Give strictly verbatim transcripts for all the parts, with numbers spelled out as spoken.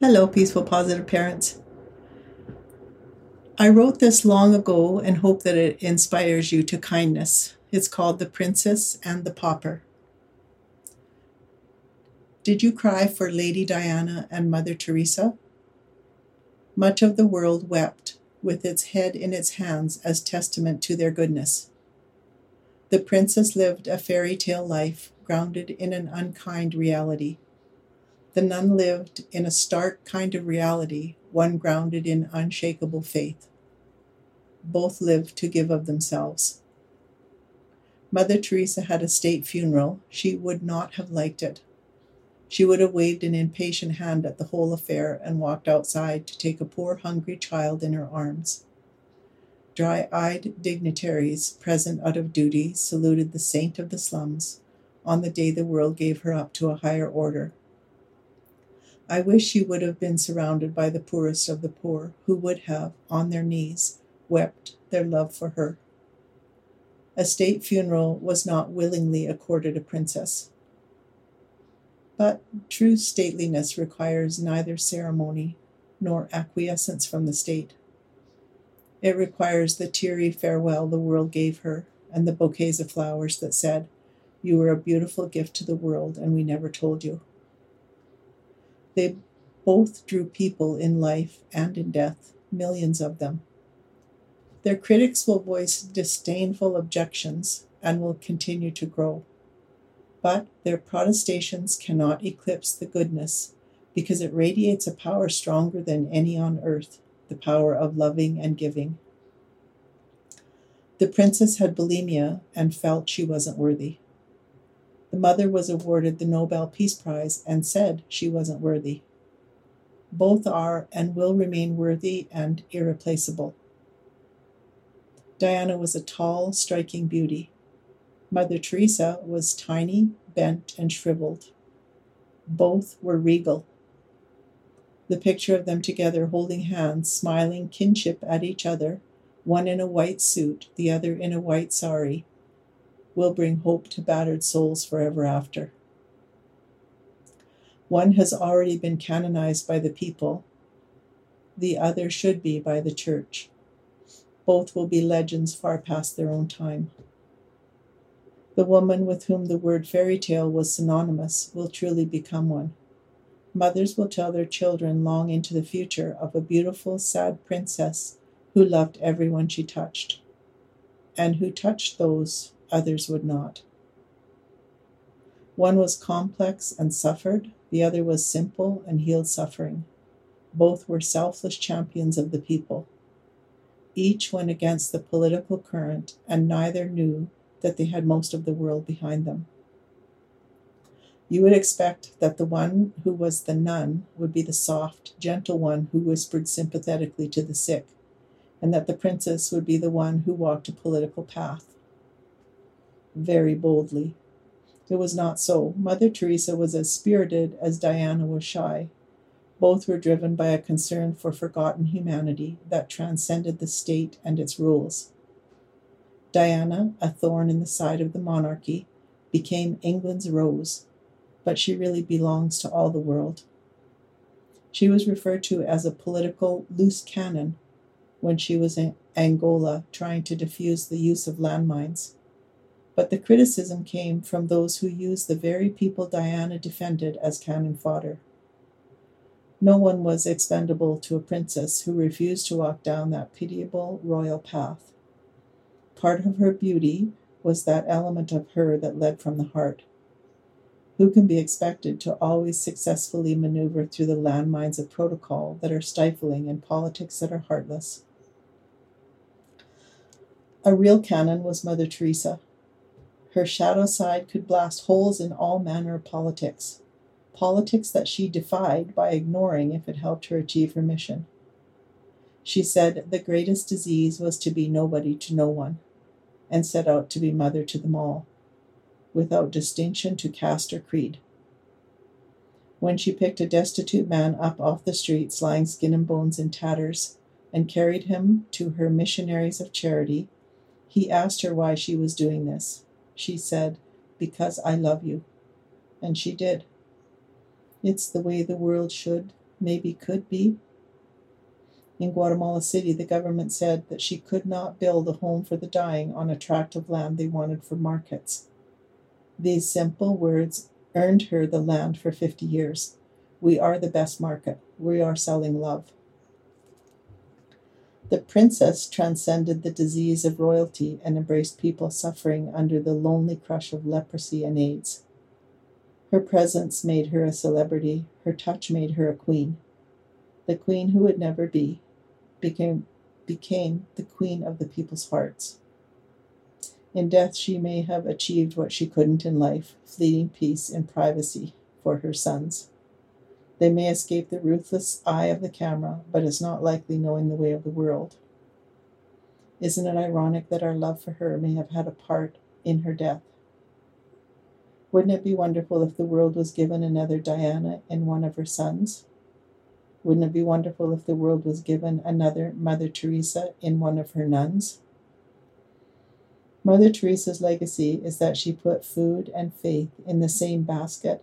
Hello, peaceful, positive parents. I wrote this long ago and hope that it inspires you to kindness. It's called The Princess and the Pauper. Did you cry for Lady Diana and Mother Teresa? Much of the world wept with its head in its hands as testament to their goodness. The princess lived a fairy tale life grounded in an unkind reality. The nun lived in a stark kind of reality, one grounded in unshakable faith. Both lived to give of themselves. Mother Teresa had a state funeral. She would not have liked it. She would have waved an impatient hand at the whole affair and walked outside to take a poor hungry child in her arms. Dry-eyed dignitaries, present out of duty, saluted the saint of the slums on the day the world gave her up to a higher order. I wish she would have been surrounded by the poorest of the poor, who would have, on their knees, wept their love for her. A state funeral was not willingly accorded a princess. But true stateliness requires neither ceremony nor acquiescence from the state. It requires the teary farewell the world gave her and the bouquets of flowers that said, "You were a beautiful gift to the world and we never told you." They both drew people in life and in death, millions of them. Their critics will voice disdainful objections and will continue to grow. But their protestations cannot eclipse the goodness, because it radiates a power stronger than any on earth, the power of loving and giving. The princess had bulimia and felt she wasn't worthy. The mother was awarded the Nobel Peace Prize and said she wasn't worthy. Both are and will remain worthy and irreplaceable. Diana was a tall, striking beauty. Mother Teresa was tiny, bent, and shriveled. Both were regal. The picture of them together holding hands, smiling kinship at each other, one in a white suit, the other in a white sari, will bring hope to battered souls forever after. One has already been canonized by the people. The other should be by the church. Both will be legends far past their own time. The woman with whom the word fairy tale was synonymous will truly become one. Mothers will tell their children long into the future of a beautiful, sad princess who loved everyone she touched, and who touched those others would not. One was complex and suffered, the other was simple and healed suffering. Both were selfless champions of the people. Each went against the political current, and neither knew that they had most of the world behind them. You would expect that the one who was the nun would be the soft, gentle one who whispered sympathetically to the sick, and that the princess would be the one who walked a political path very boldly. It was not so. Mother Teresa was as spirited as Diana was shy. Both were driven by a concern for forgotten humanity that transcended the state and its rules. Diana, a thorn in the side of the monarchy, became England's rose, but she really belongs to all the world. She was referred to as a political loose cannon when she was in Angola trying to defuse the use of landmines. But the criticism came from those who used the very people Diana defended as cannon fodder. No one was expendable to a princess who refused to walk down that pitiable royal path. Part of her beauty was that element of her that led from the heart. Who can be expected to always successfully maneuver through the landmines of protocol that are stifling and politics that are heartless? A real canon was Mother Teresa. Her shadow side could blast holes in all manner of politics, politics that she defied by ignoring if it helped her achieve her mission. She said the greatest disease was to be nobody to no one, and set out to be mother to them all, without distinction to caste or creed. When she picked a destitute man up off the streets, lying skin and bones in tatters, and carried him to her Missionaries of Charity, he asked her why she was doing this. She said, "Because I love you." And she did. It's the way the world should, maybe could be. In Guatemala City, the government said that she could not build a home for the dying on a tract of land they wanted for markets. These simple words earned her the land for fifty years. We are the best market. We are selling love. The princess transcended the disease of royalty and embraced people suffering under the lonely crush of leprosy and AIDS. Her presence made her a celebrity. Her touch made her a queen. The queen who would never be became, became the queen of the people's hearts. In death, she may have achieved what she couldn't in life, fleeting peace and privacy for her sons. They may escape the ruthless eye of the camera, but it's not likely knowing the way of the world. Isn't it ironic that our love for her may have had a part in her death? Wouldn't it be wonderful if the world was given another Diana and one of her sons? Wouldn't it be wonderful if the world was given another Mother Teresa in one of her nuns? Mother Teresa's legacy is that she put food and faith in the same basket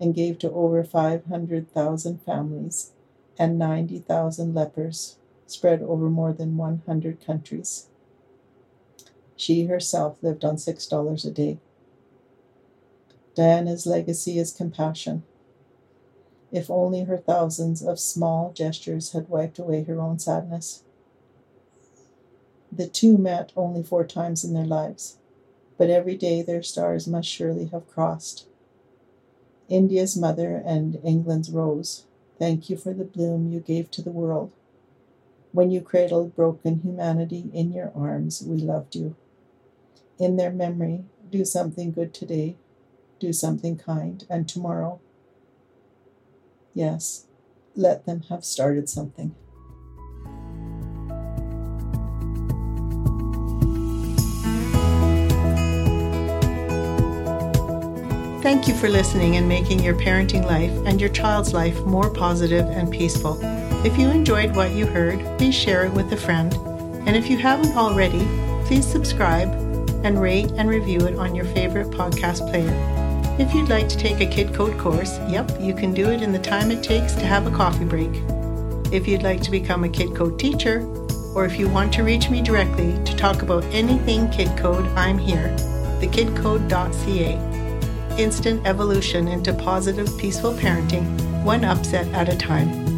and gave to over five hundred thousand families and ninety thousand lepers spread over more than one hundred countries. She herself lived on six dollars a day. Diana's legacy is compassion. If only her thousands of small gestures had wiped away her own sadness. The two met only four times in their lives, but every day their stars must surely have crossed. India's mother and England's rose, thank you for the bloom you gave to the world. When you cradled broken humanity in your arms, we loved you. In their memory, do something good today, do something kind, and tomorrow. Yes, let them have started something. Thank you for listening and making your parenting life and your child's life more positive and peaceful. If you enjoyed what you heard, please share it with a friend. And if you haven't already, please subscribe and rate and review it on your favorite podcast player. If you'd like to take a Kid Code course, yep, you can do it in the time it takes to have a coffee break. If you'd like to become a Kid Code teacher, or if you want to reach me directly to talk about anything Kid Code, I'm here, the kid code dot c a. Instant evolution into positive, peaceful parenting, one upset at a time.